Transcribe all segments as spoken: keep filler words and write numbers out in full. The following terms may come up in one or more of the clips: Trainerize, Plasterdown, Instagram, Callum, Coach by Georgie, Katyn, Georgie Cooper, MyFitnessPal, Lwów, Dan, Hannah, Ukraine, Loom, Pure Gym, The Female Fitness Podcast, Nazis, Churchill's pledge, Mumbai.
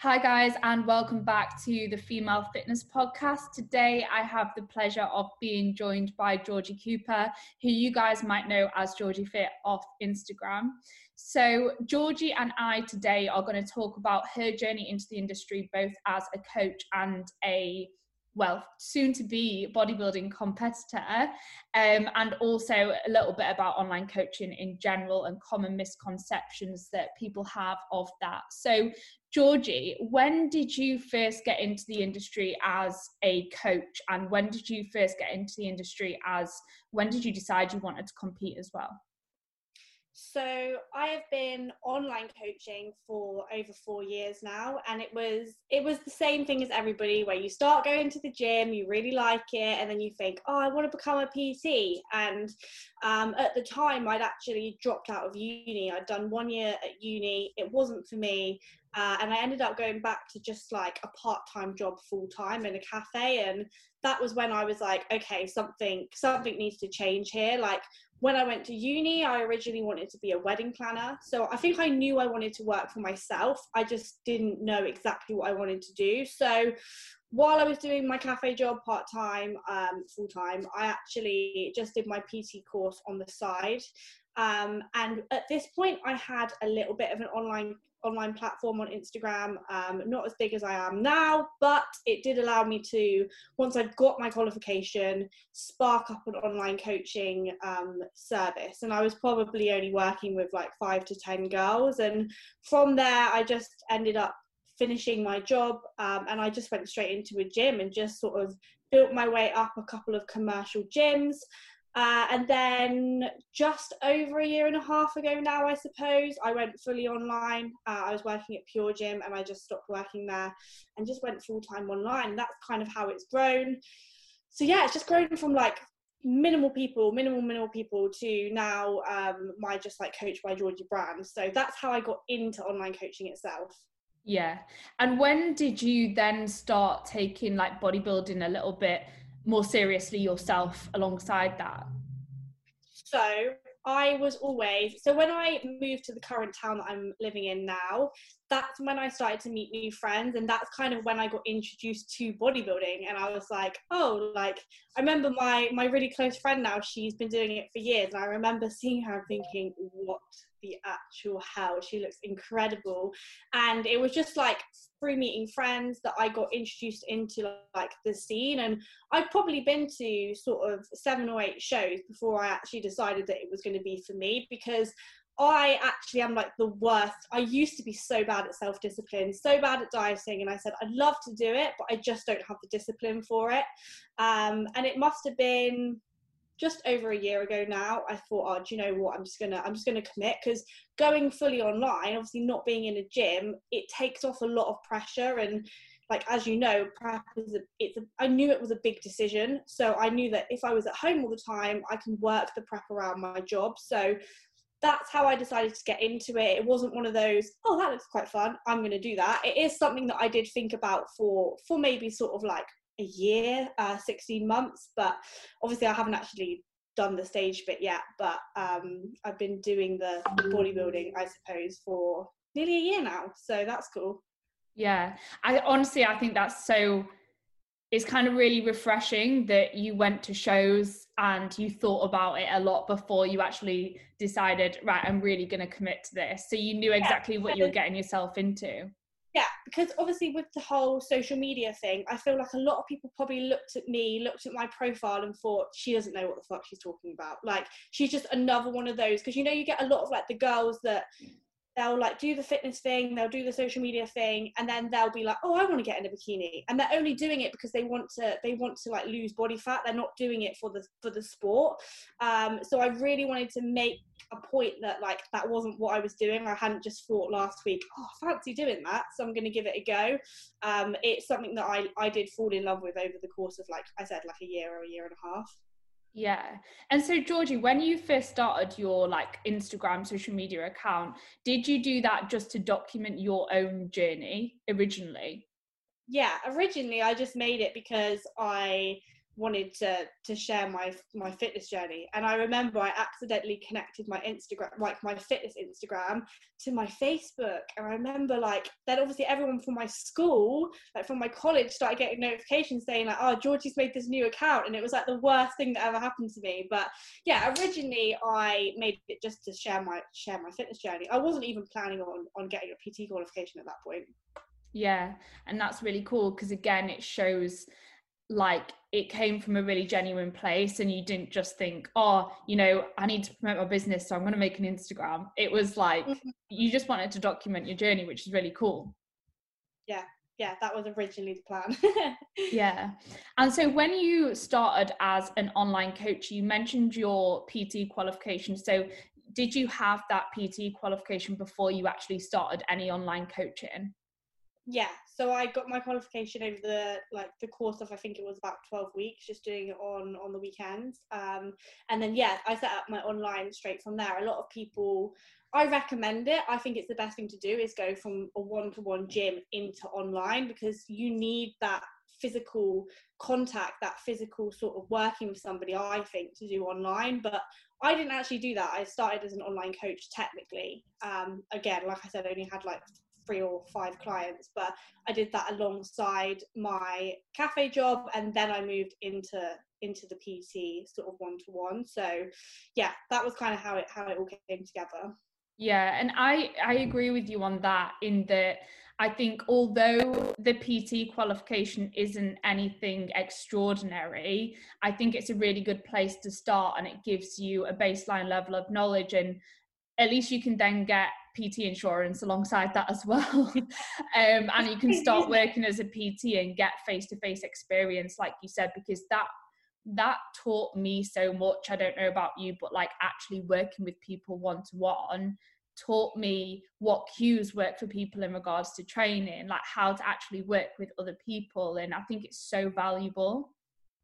Hi guys, and welcome back to the Female Fitness Podcast. Today I have the pleasure of being joined by Georgie Cooper, who you guys might know as Georgie Fit off Instagram. So Georgie and I today are going to talk about her journey into the industry, both as a coach and a well, soon to be bodybuilding competitor, um, and also a little bit about online coaching in general and common misconceptions that people have of that. So Georgie, when did you first get into the industry as a coach, and when did you first get into the industry as, when did you decide you wanted to compete as well? So I have been online coaching for over four years now, and it was it was the same thing as everybody, where you start going to the gym, you really like it, and then you think, oh, I want to become a P T. And um, at the time, I'd actually dropped out of uni. I'd done one year at uni. It wasn't for me. Uh, and I ended up going back to just like a part-time job full-time in a cafe. And that was when I was like, okay, something something needs to change here. Like when I went to uni, I originally wanted to be a wedding planner. So I think I knew I wanted to work for myself. I just didn't know exactly what I wanted to do. So while I was doing my cafe job part-time, um, full-time, I actually just did my P T course on the side. Um, and at this point, I had a little bit of an online online platform on Instagram, um, not as big as I am now, but it did allow me to, once I'd got my qualification, spark up an online coaching um, service. And I was probably only working with like five to ten girls, and from there I just ended up finishing my job, um, and I just went straight into a gym and just sort of built my way up a couple of commercial gyms. Uh, and then just over a year and a half ago now, I suppose, I went fully online. Uh, I was working at Pure Gym, and I just stopped working there and just went full-time online. That's kind of how it's grown. So yeah, it's just grown from like minimal people, minimal, minimal people to now um, my just like Coach by Georgie brand. So that's how I got into online coaching itself. Yeah. And when did you then start taking like bodybuilding a little bit more seriously yourself alongside that? So I was always, so when I moved to the current town that I'm living in now, that's when I started to meet new friends, and that's kind of when I got introduced to bodybuilding. And I was like, oh, like I remember my my really close friend now, she's been doing it for years, and I remember seeing her and thinking, what the actual hell, she looks incredible. And it was just like through meeting friends that I got introduced into like the scene, and I'd probably been to sort of seven or eight shows before I actually decided that it was going to be for me, because I actually am like the worst. I used to be so bad at self-discipline, so bad at dieting, and I said I'd love to do it, but I just don't have the discipline for it. Um, and it must have been just over a year ago now, I thought, oh, do you know what, I'm just gonna, I'm just gonna commit, because going fully online, obviously not being in a gym, it takes off a lot of pressure. And like, as you know, prep is a, it's a, I knew it was a big decision. So I knew that if I was at home all the time, I can work the prep around my job. So that's how I decided to get into it. It wasn't one of those, oh, that looks quite fun, I'm gonna do that. It is something that I did think about for, for maybe sort of like a year, uh, sixteen months, but obviously I haven't actually done the stage bit yet, but um, I've been doing the bodybuilding, I suppose, for nearly a year now, so that's cool. Yeah, I honestly, I think that's so, it's kind of really refreshing that you went to shows and you thought about it a lot before you actually decided, right, I'm really going to commit to this, so you knew exactly yeah. what you were getting yourself into. Yeah, because obviously with the whole social media thing, I feel like a lot of people probably looked at me, looked at my profile and thought, she doesn't know what the fuck she's talking about. Like, she's just another one of those. Because, you know, you get a lot of, like, the girls that they'll, like, do the fitness thing, they'll do the social media thing, and then they'll be like, oh, I want to get in a bikini. And they're only doing it because they want to, they want to, like, lose body fat. They're not doing it for the, for the sport. Um, so I really wanted to make a point that like that wasn't what I was doing. I hadn't just thought last week, oh, fancy doing that, so I'm gonna give it a go. Um it's something that I I did fall in love with over the course of, like I said, like a year or a year and a half. Yeah. And so Georgie, when you first started your like Instagram social media account, did you do that just to document your own journey originally? Yeah, originally I just made it because I wanted to to share my my fitness journey. And I remember I accidentally connected my Instagram, like my fitness Instagram, to my Facebook. And I remember, like, then obviously everyone from my school, like from my college, started getting notifications saying like, oh, Georgie's made this new account. And it was like the worst thing that ever happened to me. But yeah, originally I made it just to share my share my fitness journey. I wasn't even planning on on getting a P T qualification at that point. Yeah, and that's really cool, because again, it shows like it came from a really genuine place, and you didn't just think, oh, you know, I need to promote my business, so I'm going to make an Instagram. It was like, mm-hmm. you just wanted to document your journey, which is really cool. Yeah, yeah, that was originally the plan. Yeah. And so when you started as an online coach, you mentioned your P T qualification. So did you have that P T qualification before you actually started any online coaching? Yeah, so I got my qualification over the like the course of, I think it was about twelve weeks, just doing it on on the weekends, um and then yeah, I set up my online straight from there. A lot of people, I recommend it, I think it's the best thing to do is go from a one-to-one gym into online, because you need that physical contact, that physical sort of working with somebody, I think, to do online. But I didn't actually do that. I started as an online coach technically, um again, like I said, I only had like three or five clients, but I did that alongside my cafe job, and then I moved into into the P T sort of one-to-one. So yeah, that was kind of how it how it all came together. Yeah, and I I agree with you on that, in that I think although the P T qualification isn't anything extraordinary, I think it's a really good place to start, and it gives you a baseline level of knowledge, and at least you can then get P T insurance alongside that as well. um, and you can start working as a P T and get face-to-face experience, like you said, because that that taught me so much. I don't know about you, but like actually working with people one-to-one taught me what cues work for people in regards to training, like how to actually work with other people. And I think it's so valuable.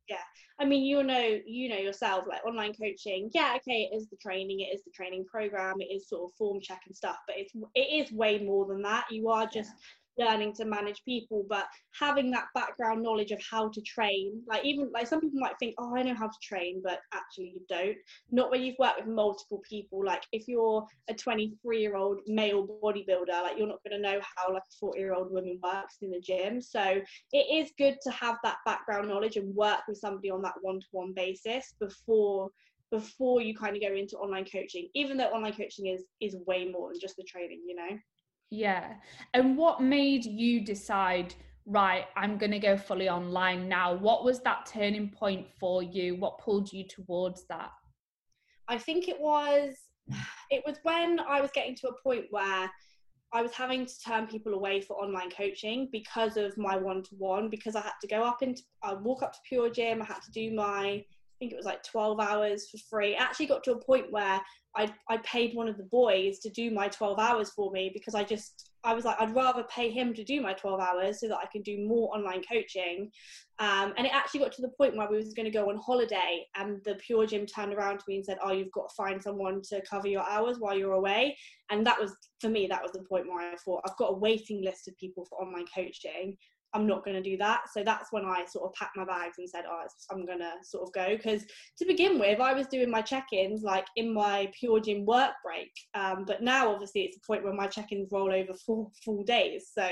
Yeah, I mean, you know, you know yourself, like online coaching, yeah, okay, it is the training, it is the training program, it is sort of form check and stuff, but it's it is way more than that. You are just yeah. learning to manage people, but having that background knowledge of how to train, like even like some people might think, oh, I know how to train, but actually you don't. Not when you've worked with multiple people. Like if you're a twenty-three-year-old male bodybuilder, like you're not going to know how like a forty-year-old woman works in the gym. So it is good to have that background knowledge and work with somebody on that one-to-one basis before before you kind of go into online coaching, even though online coaching is is way more than just the training, you know. Yeah. And what made you decide, right, I'm going to go fully online now? What was that turning point for you? What pulled you towards that? I think it was, it was when I was getting to a point where I was having to turn people away for online coaching because of my one-to-one, because I had to go up into, I walk up to Pure Gym, I had to do my, I think it was like twelve hours for free. It actually got to a point where I I paid one of the boys to do my twelve hours for me, because I just I was like, I'd rather pay him to do my twelve hours so that I can do more online coaching. Um, and it actually got to the point where we was going to go on holiday, and the Pure Gym turned around to me and said, oh, you've got to find someone to cover your hours while you're away. And that was, for me, that was the point where I thought, I've got a waiting list of people for online coaching. I'm not going to do that. So that's when I sort of packed my bags and said, oh, I'm going to sort of go. Because to begin with, I was doing my check-ins like in my Pure Gym work break. Um, but now obviously it's a point where my check-ins roll over four full days. So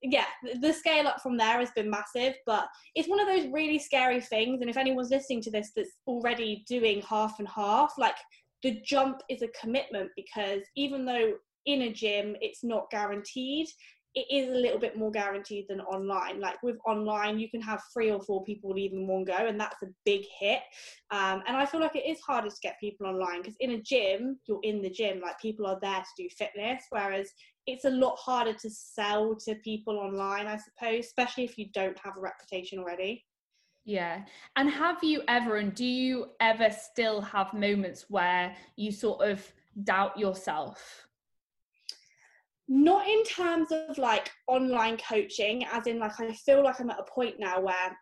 yeah, the scale up from there has been massive, but it's one of those really scary things. And if anyone's listening to this that's already doing half and half, like the jump is a commitment, because even though in a gym, it's not guaranteed, it is a little bit more guaranteed than online. Like with online, you can have three or four people leaving one go, and that's a big hit. Um, and I feel like it is harder to get people online, because in a gym, you're in the gym, like people are there to do fitness, whereas it's a lot harder to sell to people online, I suppose, especially if you don't have a reputation already. Yeah. And have you ever, and do you ever still have moments where you sort of doubt yourself? Not in terms of like online coaching, as in like I feel like I'm at a point now where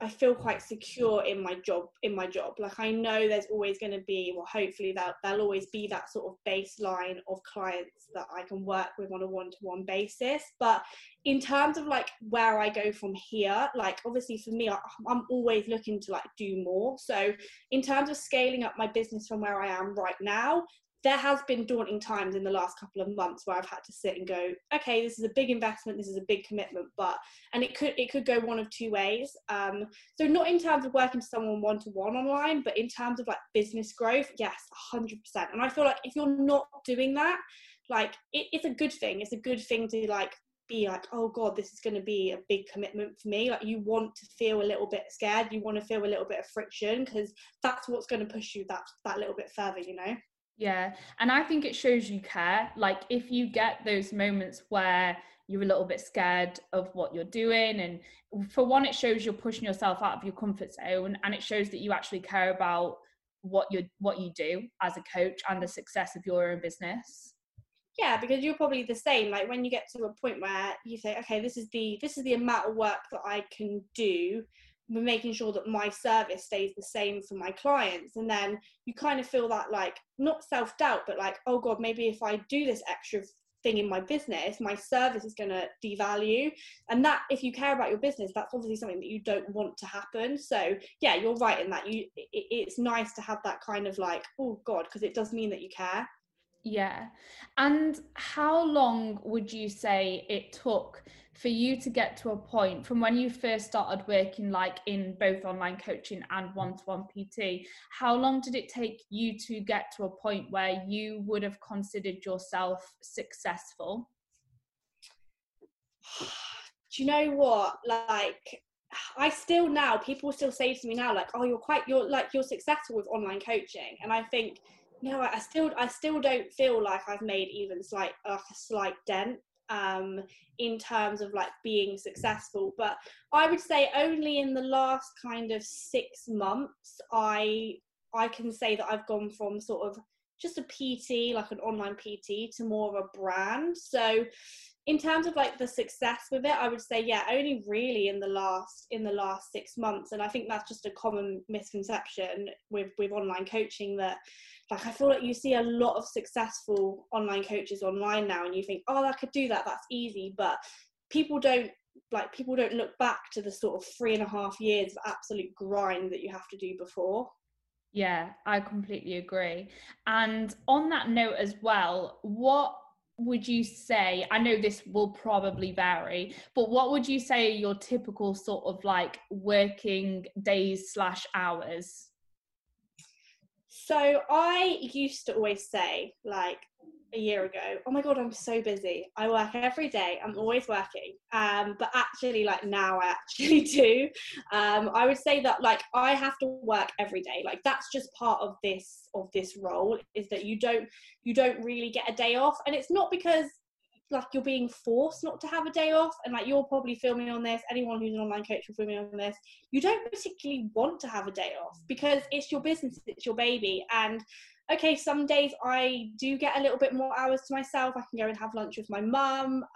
I feel quite secure in my job, in my job. Like I know there's always going to be, well, hopefully that there'll always be that sort of baseline of clients that I can work with on a one-to-one basis. But in terms of like where I go from here, like obviously for me, I, I'm always looking to like do more. So in terms of scaling up my business from where I am right now, there has been daunting times in the last couple of months where I've had to sit and go, okay, this is a big investment, this is a big commitment, but, and it could it could go one of two ways. Um, so not in terms of working to someone one-to-one online, but in terms of like business growth, yes, one hundred percent. And I feel like if you're not doing that, like it, it's a good thing. It's a good thing to like be like, oh God, this is going to be a big commitment for me. Like you want to feel a little bit scared. You want to feel a little bit of friction because that's what's going to push you that that little bit further, you know? Yeah. And I think it shows you care. Like if you get those moments where you're a little bit scared of what you're doing, and for one, it shows you're pushing yourself out of your comfort zone, and it shows that you actually care about what you what you do as a coach and the success of your own business. Yeah, because you're probably the same. Like when you get to a point where you say, okay, this is the this is the amount of work that I can do, we're making sure that my service stays the same for my clients. And then you kind of feel that like, not self-doubt, but like, oh God, maybe if I do this extra thing in my business, my service is going to devalue. And that, if you care about your business, that's obviously something that you don't want to happen. So yeah, you're right in that you, it, it's nice to have that kind of like, oh God, because it does mean that you care. Yeah. And how long would you say it took for you to get to a point from when you first started working, like in both online coaching and one-to-one P T? How long did it take you to get to a point where you would have considered yourself successful? Do you know what? Like, I still now, people still say to me now, like, oh, you're quite, you're like, you're successful with online coaching. And I think, no, I still, I still don't feel like I've made even slight, like a slight dent um, in terms of like being successful. But I would say only in the last kind of six months, I, I can say that I've gone from sort of just a P T, like an online P T, to more of a brand. So in terms of like the success with it, I would say, yeah, only really in the last, in the last six months. And I think that's just a common misconception with, with online coaching, that like, I feel like you see a lot of successful online coaches online now and you think, oh, I could do that, that's easy. But people don't, like people don't look back to the sort of three and a half years of absolute grind that you have to do before. Yeah, I completely agree. And on that note as well, what would you say, I know this will probably vary, but what would you say are your typical sort of like working days slash hours? So I used to always say like a year ago, oh my God, I'm so busy. I work every day. I'm always working. Um, but actually like now I actually do. Um, I would say that like I have to work every day. Like that's just part of this, of this role, is that you don't, you don't really get a day off. And it's not because like you're being forced not to have a day off, and like you'll probably feel me on this, anyone who's an online coach will feel me on this, you don't particularly want to have a day off because it's your business, it's your baby. And okay, some days I do get a little bit more hours to myself. I can go and have lunch with my mum. Um,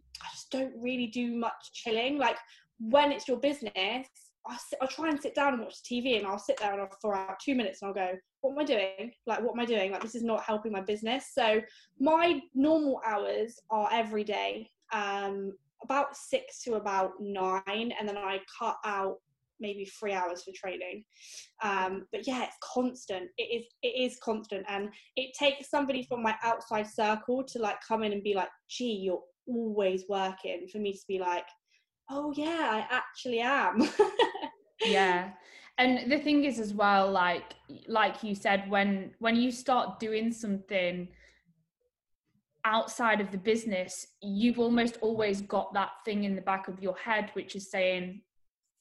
I just don't really do much chilling. Like when it's your business, I'll, sit, I'll try and sit down and watch T V, and I'll sit there and I'll for out two minutes and I'll go, what am I doing? Like, what am I doing? Like, this is not helping my business. So my normal hours are every day, um, about six to about nine. And then I cut out maybe three hours for training. Um, but yeah, it's constant. It is, it is constant. And it takes somebody from my outside circle to like come in and be like, gee, you're always working, for me to be like, oh yeah, I actually am. Yeah. And the thing is as well, like, like you said, when, when you start doing something outside of the business, you've almost always got that thing in the back of your head, which is saying,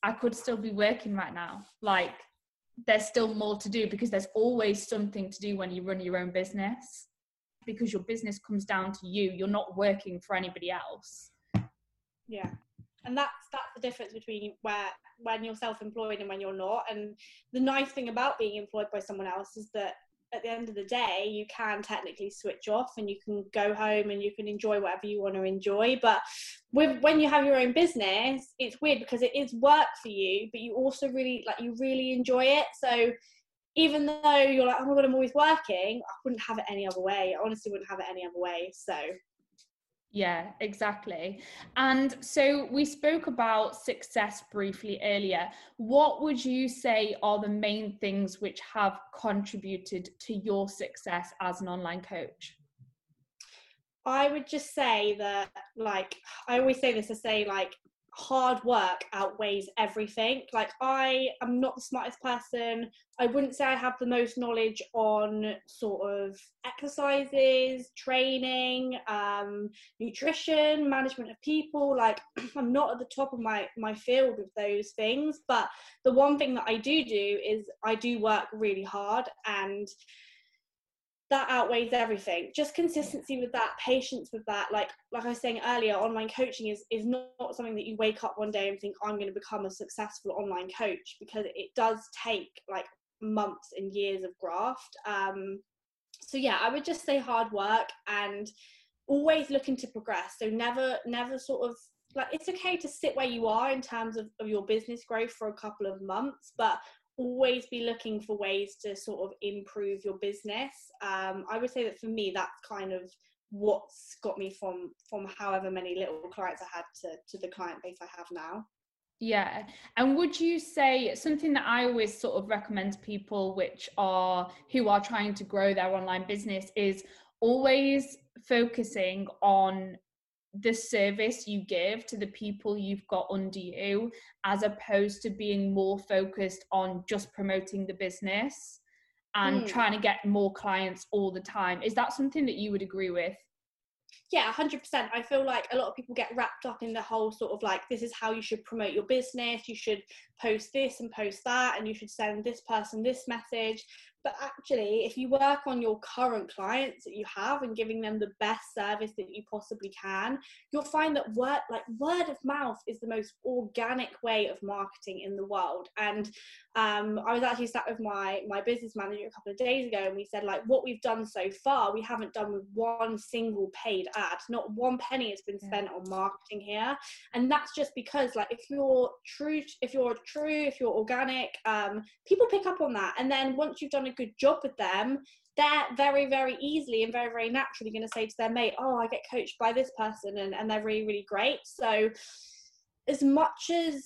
I could still be working right now. Like there's still more to do, because there's always something to do when you run your own business, because your business comes down to you. You're not working for anybody else. Yeah. And that's, that's the difference between where, when you're self-employed and when you're not. And the nice thing about being employed by someone else is that at the end of the day, you can technically switch off and you can go home and you can enjoy whatever you want to enjoy. But with, when you have your own business, it's weird because it is work for you, but you also really, like, you really enjoy it. So even though you're like, oh my God, I'm always working, I wouldn't have it any other way. I honestly wouldn't have it any other way. So yeah, exactly. And so we spoke about success briefly earlier. What would you say are the main things which have contributed to your success as an online coach? I would just say that, like, I always say this, I say, like, hard work outweighs everything. Like, I am not the smartest person. I wouldn't say I have the most knowledge on sort of exercises, training, um, nutrition, management of people. Like, I'm not at the top of my, my field with those things. But the one thing that I do do is I do work really hard, and that outweighs everything. Just consistency with that, patience with that. Like, like I was saying earlier, online coaching is, is not something that you wake up one day and think, I'm going to become a successful online coach, because it does take like months and years of graft. Um, so yeah, I would just say hard work and always looking to progress. So never, never sort of, like, it's okay to sit where you are in terms of, of your business growth for a couple of months, but always be looking for ways to sort of improve your business. Um, I would say that for me, that's kind of what's got me from from however many little clients I had to, to the client base I have now. Yeah. And would you say something that I always sort of recommend to people which are, who are trying to grow their online business, is always focusing on the service you give to the people you've got under you, as opposed to being more focused on just promoting the business and mm. trying to get more clients all the time. Is that something that you would agree with? Yeah, one hundred percent. I feel like a lot of people get wrapped up in the whole sort of like, this is how you should promote your business. You should post this and post that, and you should send this person this message. But actually, if you work on your current clients that you have and giving them the best service that you possibly can, you'll find that word, like word of mouth is the most organic way of marketing in the world. And um, I was actually sat with my, my business manager a couple of days ago, and we said, like, what we've done so far, we haven't done with one single paid ad. Not one penny has been spent on marketing here. And that's just because, like, if you're true, if you're true, if you're organic, um, people pick up on that. And then once you've done a good job with them, they're very, very easily and very, very naturally going to say to their mate, oh, I get coached by this person, and, and they're really, really great. So as much as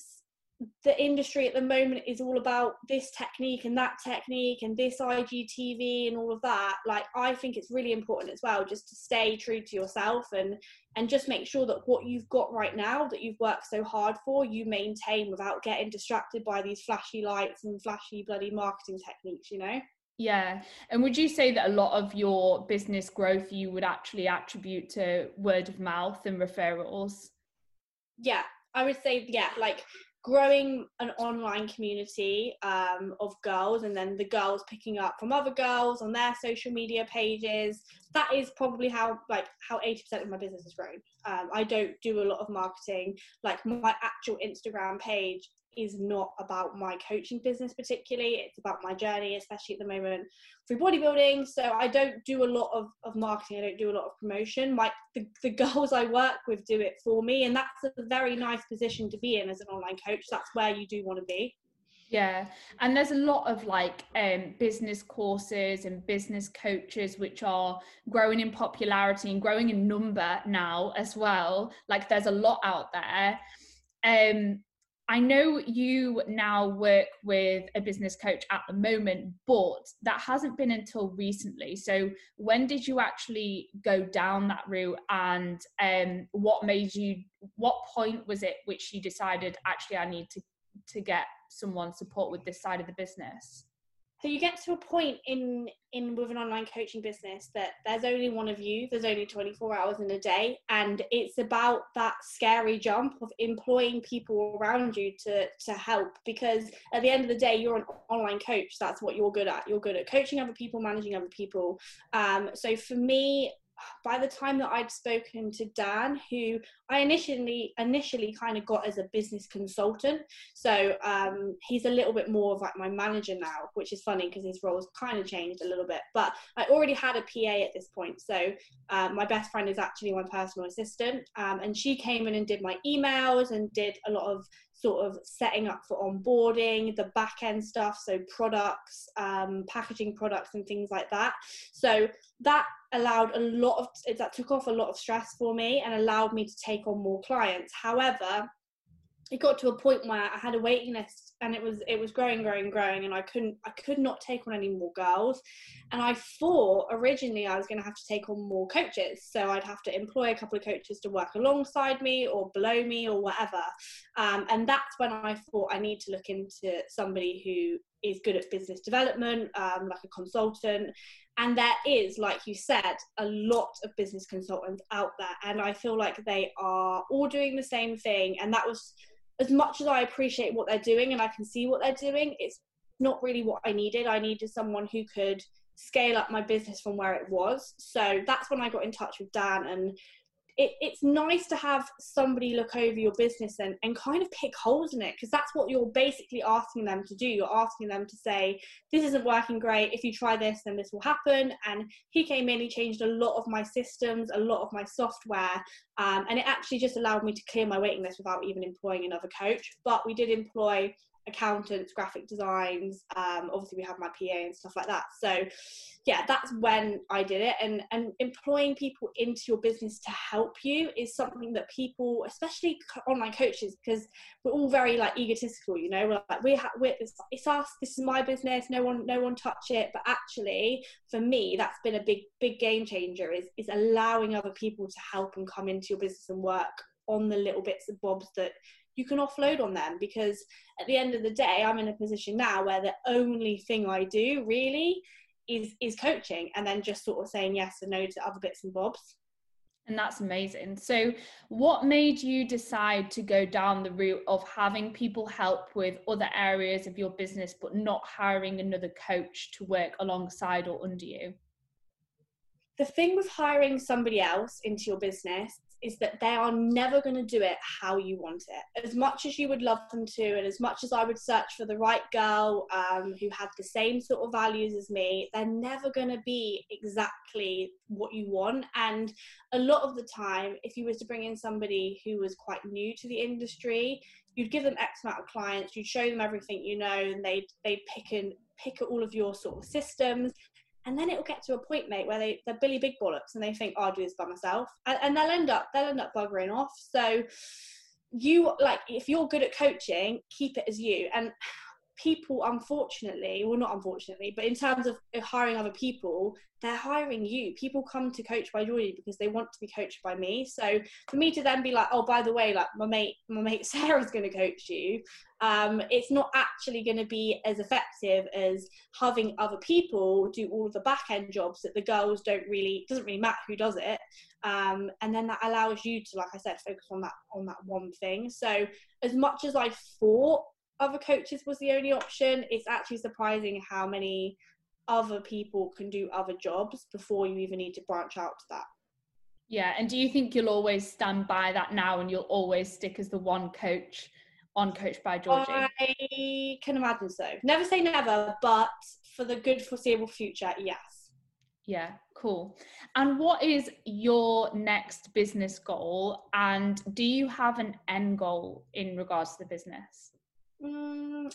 the industry at the moment is all about this technique and that technique and this I G T V and all of that, like, I think it's really important as well just to stay true to yourself and and just make sure that what you've got right now that you've worked so hard for, you maintain without getting distracted by these flashy lights and flashy bloody marketing techniques, you know? Yeah. And would you say that a lot of your business growth you would actually attribute to word of mouth and referrals? Yeah, I would say, yeah, like growing an online community um, of girls, and then the girls picking up from other girls on their social media pages. That is probably how, like, how eighty percent of my business has grown. Um, I don't do a lot of marketing. Like, my actual Instagram page is not about my coaching business particularly. It's about my journey, especially at the moment through bodybuilding. So I don't do a lot of, of marketing. I don't do a lot of promotion. My the, the girls I work with do it for me, and that's a very nice position to be in as an online coach. That's where you do want to be. Yeah. And there's a lot of like um, business courses and business coaches which are growing in popularity and growing in number now as well. Like, there's a lot out there. Um, I know you now work with a business coach at the moment, but that hasn't been until recently. So when did you actually go down that route, and um, what made you, what point was it which you decided, actually, I need to, to get someone support with this side of the business? So you get to a point in, in with an online coaching business that there's only one of you, there's only twenty-four hours in a day, and it's about that scary jump of employing people around you to, to help, because at the end of the day, you're an online coach. That's what you're good at. You're good at coaching other people, managing other people. Um, so for me, by the time that I'd spoken to Dan, who I initially initially kind of got as a business consultant, so um, he's a little bit more of like my manager now, which is funny because his role's kind of changed a little bit, but I already had a P A at this point. So uh, my best friend is actually my personal assistant, um, and she came in and did my emails and did a lot of sort of setting up for onboarding, the back end stuff, so products, um, packaging products and things like that. So that allowed a lot of, that took off a lot of stress for me and allowed me to take on more clients. However, it got to a point where I had a waiting list and it was, it was growing, growing, growing, and I couldn't, I could not take on any more girls. And I thought originally I was going to have to take on more coaches. So I'd have to employ a couple of coaches to work alongside me or below me or whatever. Um, and that's when I thought I need to look into somebody who is good at business development, um, like a consultant. And there is, like you said, a lot of business consultants out there. And I feel like they are all doing the same thing. And that was, as much as I appreciate what they're doing and I can see what they're doing, it's not really what I needed. I needed someone who could scale up my business from where it was. So that's when I got in touch with Dan, and it, it's nice to have somebody look over your business and, and kind of pick holes in it, because that's what you're basically asking them to do. You're asking them to say, this isn't working great. If you try this, then this will happen. And he came in, he changed a lot of my systems, a lot of my software, um, and it actually just allowed me to clear my waiting list without even employing another coach. But we did employ accountants, graphic designs, um, obviously we have my P A and stuff like that. So yeah, that's when I did it. And, and employing people into your business to help you is something that people, especially online coaches, because we're all very like egotistical, you know, we're like, we ha- we're, it's, it's us, this is my business, no one, no one touch it. But actually for me, that's been a big, big game changer, is, is allowing other people to help and come into your business and work on the little bits and bobs that you can offload on them. Because at the end of the day, I'm in a position now where the only thing I do really is is coaching, and then just sort of saying yes and no to other bits and bobs. And that's amazing. So what made you decide to go down the route of having people help with other areas of your business, but not hiring another coach to work alongside or under you? The thing with hiring somebody else into your business is that they are never going to do it how you want it. As much as you would love them to, and as much as I would search for the right girl um, who had the same sort of values as me, they're never going to be exactly what you want. And a lot of the time, if you were to bring in somebody who was quite new to the industry, you'd give them X amount of clients, you'd show them everything you know, and they'd, they'd pick, and, pick at all of your sort of systems. And then it'll get to a point, mate, where they, they're Billy Big Bollocks and they think, oh, I'll do this by myself. And, and they'll end up, they'll end up buggering off. So you, like, if you're good at coaching, keep it as you. And people, unfortunately, well, not unfortunately, but in terms of hiring other people, they're hiring you. People come to Coach by Georgie because they want to be coached by me. So for me to then be like, oh, by the way, like my mate, my mate Sarah's going to coach you, um, it's not actually going to be as effective as having other people do all of the back end jobs that the girls don't really, doesn't really matter who does it. Um, and then that allows you to, like I said, focus on that, on that one thing. So as much as I thought other coaches was the only option, it's actually surprising how many other people can do other jobs before you even need to branch out to that. Yeah. And do you think you'll always stand by that now, and you'll always stick as the one coach on Coach by Georgie? I can imagine so. Never say never, but for the good foreseeable future, yes. Yeah, cool. And what is your next business goal, and do you have an end goal in regards to the business? Mm,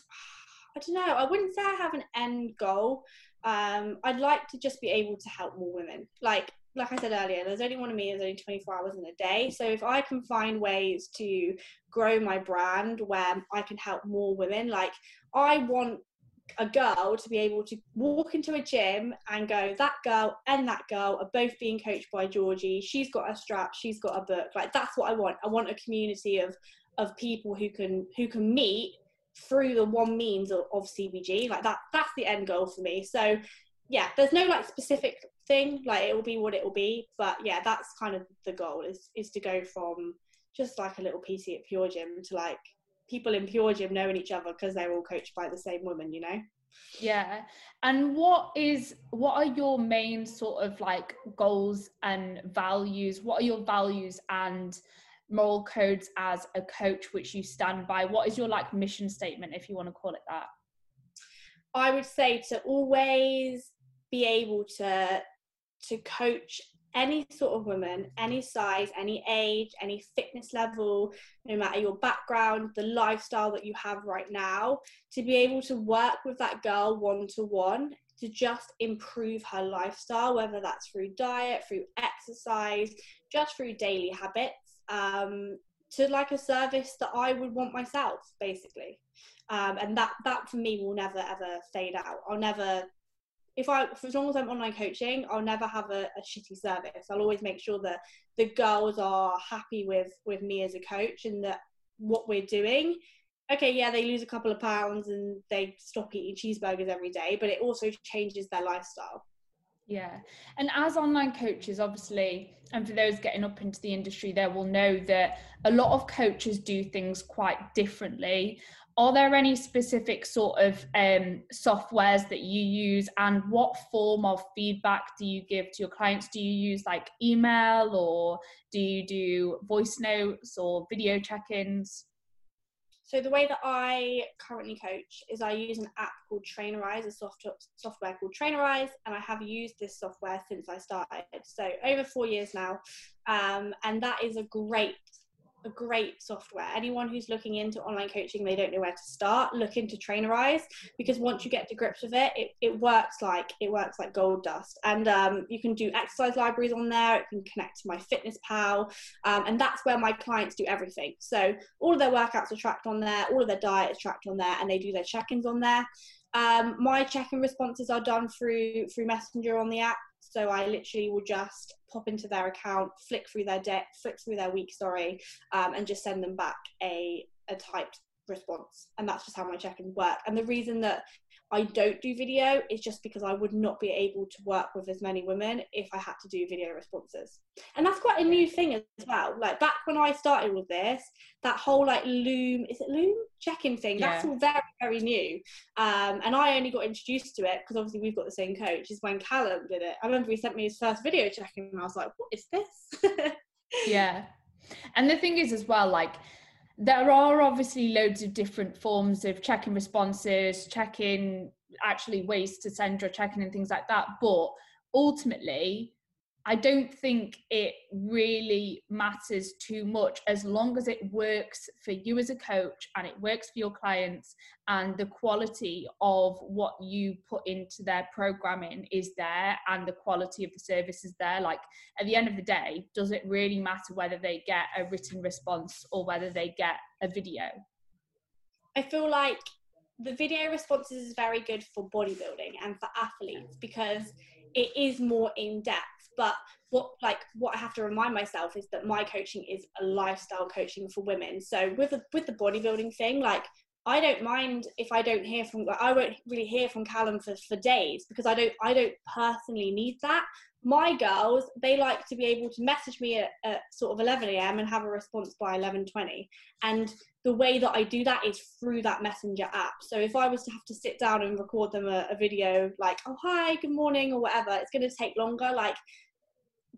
I don't know. I wouldn't say I have an end goal. Um, I'd like to just be able to help more women. Like, like I said earlier, there's only one of me, there's only twenty-four hours in a day. So if I can find ways to grow my brand where I can help more women, like I want a girl to be able to walk into a gym and go, that girl and that girl are both being coached by Georgie. She's got a strap, she's got a book. Like, that's what I want. I want a community of, of people who can, who can meet through the one means of, of C B G. Like that that's the end goal for me. So yeah, there's no like specific thing, like it will be what it will be, but yeah, that's kind of the goal, is is to go from just like a little P C at Pure Gym to like people in Pure Gym knowing each other because they're all coached by the same woman, you know. Yeah. And what is, what are your main sort of like goals and values? What are your values and moral codes as a coach, which you stand by? What is your like mission statement, if you want to call it that? I would say to always be able to, to coach any sort of woman, any size, any age, any fitness level, no matter your background, the lifestyle that you have right now, to be able to work with that girl one-to-one to just improve her lifestyle, whether that's through diet, through exercise, just through daily habits, um, to like a service that I would want myself, basically. Um, and that, that for me will never, ever fade out. I'll never... If I, for as long as I'm online coaching, I'll never have a, a shitty service. I'll always make sure that the girls are happy with, with me as a coach and that what we're doing. Okay, yeah, they lose a couple of pounds and they stop eating cheeseburgers every day, but it also changes their lifestyle. Yeah. And as online coaches, obviously, and for those getting up into the industry, they will know that a lot of coaches do things quite differently. Are there any specific sort of um, softwares that you use, and what form of feedback do you give to your clients? Do you use like email, or do you do voice notes or video check-ins? So the way that I currently coach is I use an app called Trainerize, a soft, software called Trainerize, and I have used this software since I started. So over four years now, um, and that is a great a great software. Anyone who's looking into online coaching, they don't know where to start, look into Trainerize, because once you get to grips with it, it, it works like it works like gold dust. And um, you can do exercise libraries on there, it can connect to MyFitnessPal, um, and that's where my clients do everything. So all of their workouts are tracked on there, all of their diet is tracked on there, and they do their check-ins on there. Um, my check-in responses are done through through Messenger on the app. So I literally will just pop into their account, flick through their deck, flick through their week, sorry, um, and just send them back a, a typed response. And that's just how my check-ins work. And the reason that I don't do video is just because I would not be able to work with as many women if I had to do video responses. And that's quite a new thing as well. Like back when I started with this, that whole like Loom, is it Loom? Check-in thing, yeah. That's all very, very new. Um, and I only got introduced to it, because obviously we've got the same coach, is when Callum did it. I remember he sent me his first video check-in and I was like, what is this? Yeah. And the thing is as well, like, there are obviously loads of different forms of check-in responses, check-in, actually ways to send your check-in and things like that. But ultimately, I don't think it really matters too much, as long as it works for you as a coach and it works for your clients, and the quality of what you put into their programming is there and the quality of the service is there. Like at the end of the day, does it really matter whether they get a written response or whether they get a video? I feel like the video responses is very good for bodybuilding and for athletes, because it is more in depth. But what like what I have to remind myself is that my coaching is a lifestyle coaching for women. So with the, with the bodybuilding thing, like I don't mind if I don't hear from, like, I won't really hear from Callum for, for days, because I don't I don't personally need that. My girls, they like to be able to message me at, at sort of eleven a.m. and have a response by eleven twenty. And the way that I do that is through that Messenger app. So if I was to have to sit down and record them a, a video like, oh, hi, good morning or whatever, it's going to take longer. Like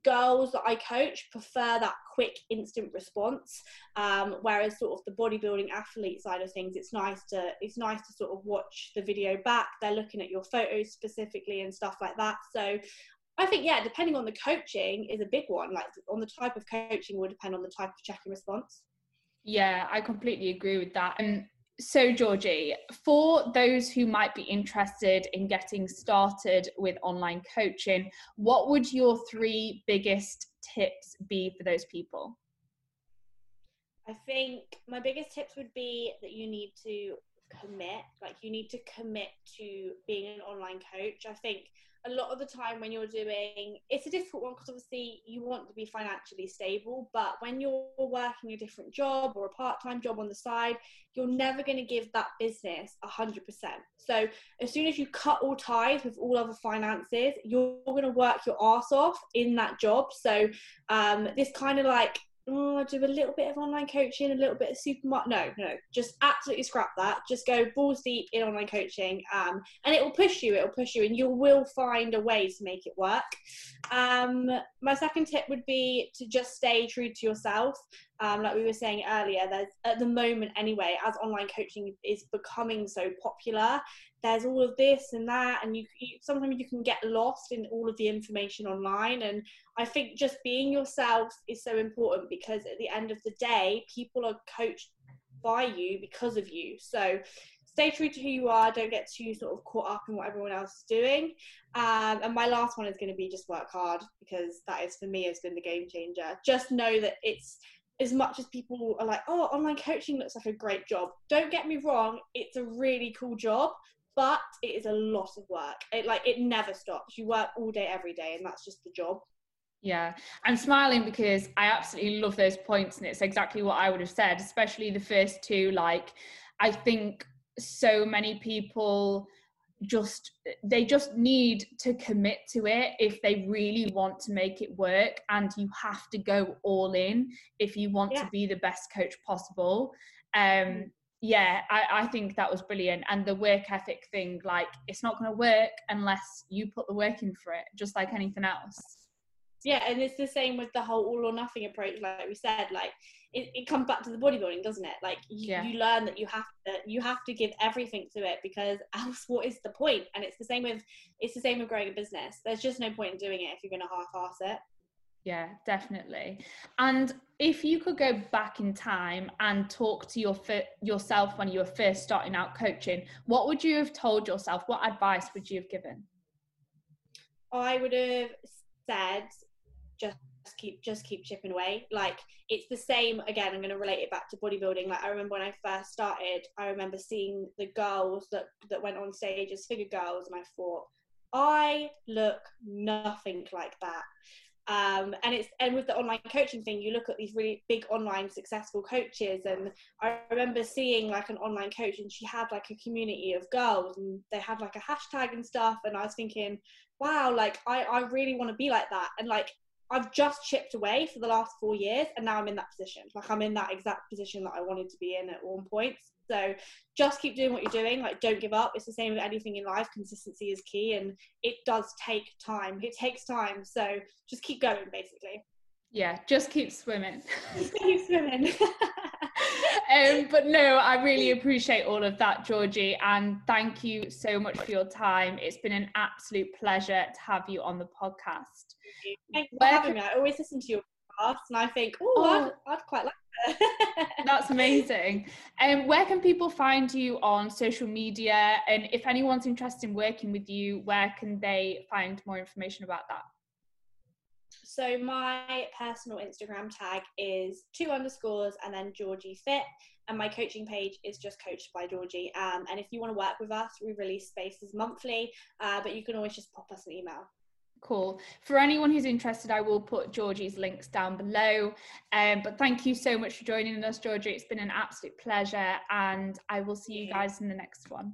girls that I coach prefer that quick instant response. Um, whereas sort of the bodybuilding athlete side of things, it's nice to, it's nice to sort of watch the video back. They're looking at your photos specifically and stuff like that. So I think, yeah, depending on the coaching is a big one. Like on the type of coaching will depend on the type of check-in response. Yeah, I completely agree with that. And so Georgie, for those who might be interested in getting started with online coaching, what would your three biggest tips be for those people? I think my biggest tips would be that you need to commit. Like you need to commit to being an online coach. I think a lot of the time when you're doing, it's a difficult one, because obviously you want to be financially stable, but when you're working a different job or a part-time job on the side, you're never going to give that business one hundred percent. So as soon as you cut all ties with all other finances, you're going to work your arse off in that job. So um, this kind of like oh, I do a little bit of online coaching, a little bit of supermarket. No, no, just absolutely scrap that. Just go balls deep in online coaching, um, and it will push you, it will push you, and you will find a way to make it work. Um, my second tip would be to just stay true to yourself. Um, like we were saying earlier, there's at the moment anyway, as online coaching is becoming so popular, there's all of this and that, and you, you sometimes you can get lost in all of the information online. And I think just being yourself is so important, because at the end of the day, people are coached by you because of you. So stay true to who you are. Don't get too sort of caught up in what everyone else is doing. Um, and my last one is going to be just work hard, because that is, for me, has been the game changer. Just know that it's, as much as people are like, oh, online coaching looks like a great job, don't get me wrong, it's a really cool job, but it is a lot of work. It, like, it never stops. You work all day, every day, and that's just the job. Yeah, I'm smiling because I absolutely love those points, and it's exactly what I would have said, especially the first two. Like, I think so many people just, they just need to commit to it if they really want to make it work, and you have to go all in if you want yeah. to be the best coach possible. Um, yeah, I, I think that was brilliant. And the work ethic thing, like, it's not going to work unless you put the work in for it, just like anything else. Yeah, and it's the same with the whole all or nothing approach, like we said. Like, it, it comes back to the bodybuilding, doesn't it? Like, you, yeah. you learn that you have to you have to give everything to it, because else what is the point? And it's the same with it's the same with growing a business. There's just no point in doing it if you're going to half-ass it. Yeah, definitely. And if you could go back in time and talk to your yourself when you were first starting out coaching, what would you have told yourself? What advice would you have given? I would have said, just keep just keep chipping away. Like, it's the same again, I'm going to relate it back to bodybuilding. Like, I remember when I first started, I remember seeing the girls that that went on stage as figure girls, and I thought, I look nothing like that. Um, and it's and with the online coaching thing, you look at these really big online successful coaches, and I remember seeing like an online coach, and she had like a community of girls, and they had like a hashtag and stuff, and I was thinking, wow, like I, I really want to be like that. And like, I've just chipped away for the last four years and now I'm in that position. Like, I'm in that exact position that I wanted to be in at one point. So just keep doing what you're doing. Like, don't give up. It's the same with anything in life. Consistency is key, and it does take time. It takes time. So just keep going, basically. Yeah, just keep swimming. Just keep swimming. Um, but no, I really appreciate all of that, Georgie, and thank you so much for your time. It's been an absolute pleasure to have you on the podcast. Thanks for having me. I always listen to your podcast, and I think, oh, oh I'd, I'd quite like that. That's amazing. Um, where can people find you on social media? And if anyone's interested in working with you, where can they find more information about that? So my personal Instagram tag is two underscores and then Georgie Fit, and my coaching page is just Coach by Georgie. Um, and if you want to work with us, we release spaces monthly, uh, but you can always just pop us an email. Cool. For anyone who's interested, I will put Georgie's links down below. Um, but thank you so much for joining us, Georgie. It's been an absolute pleasure, and I will see you guys in the next one.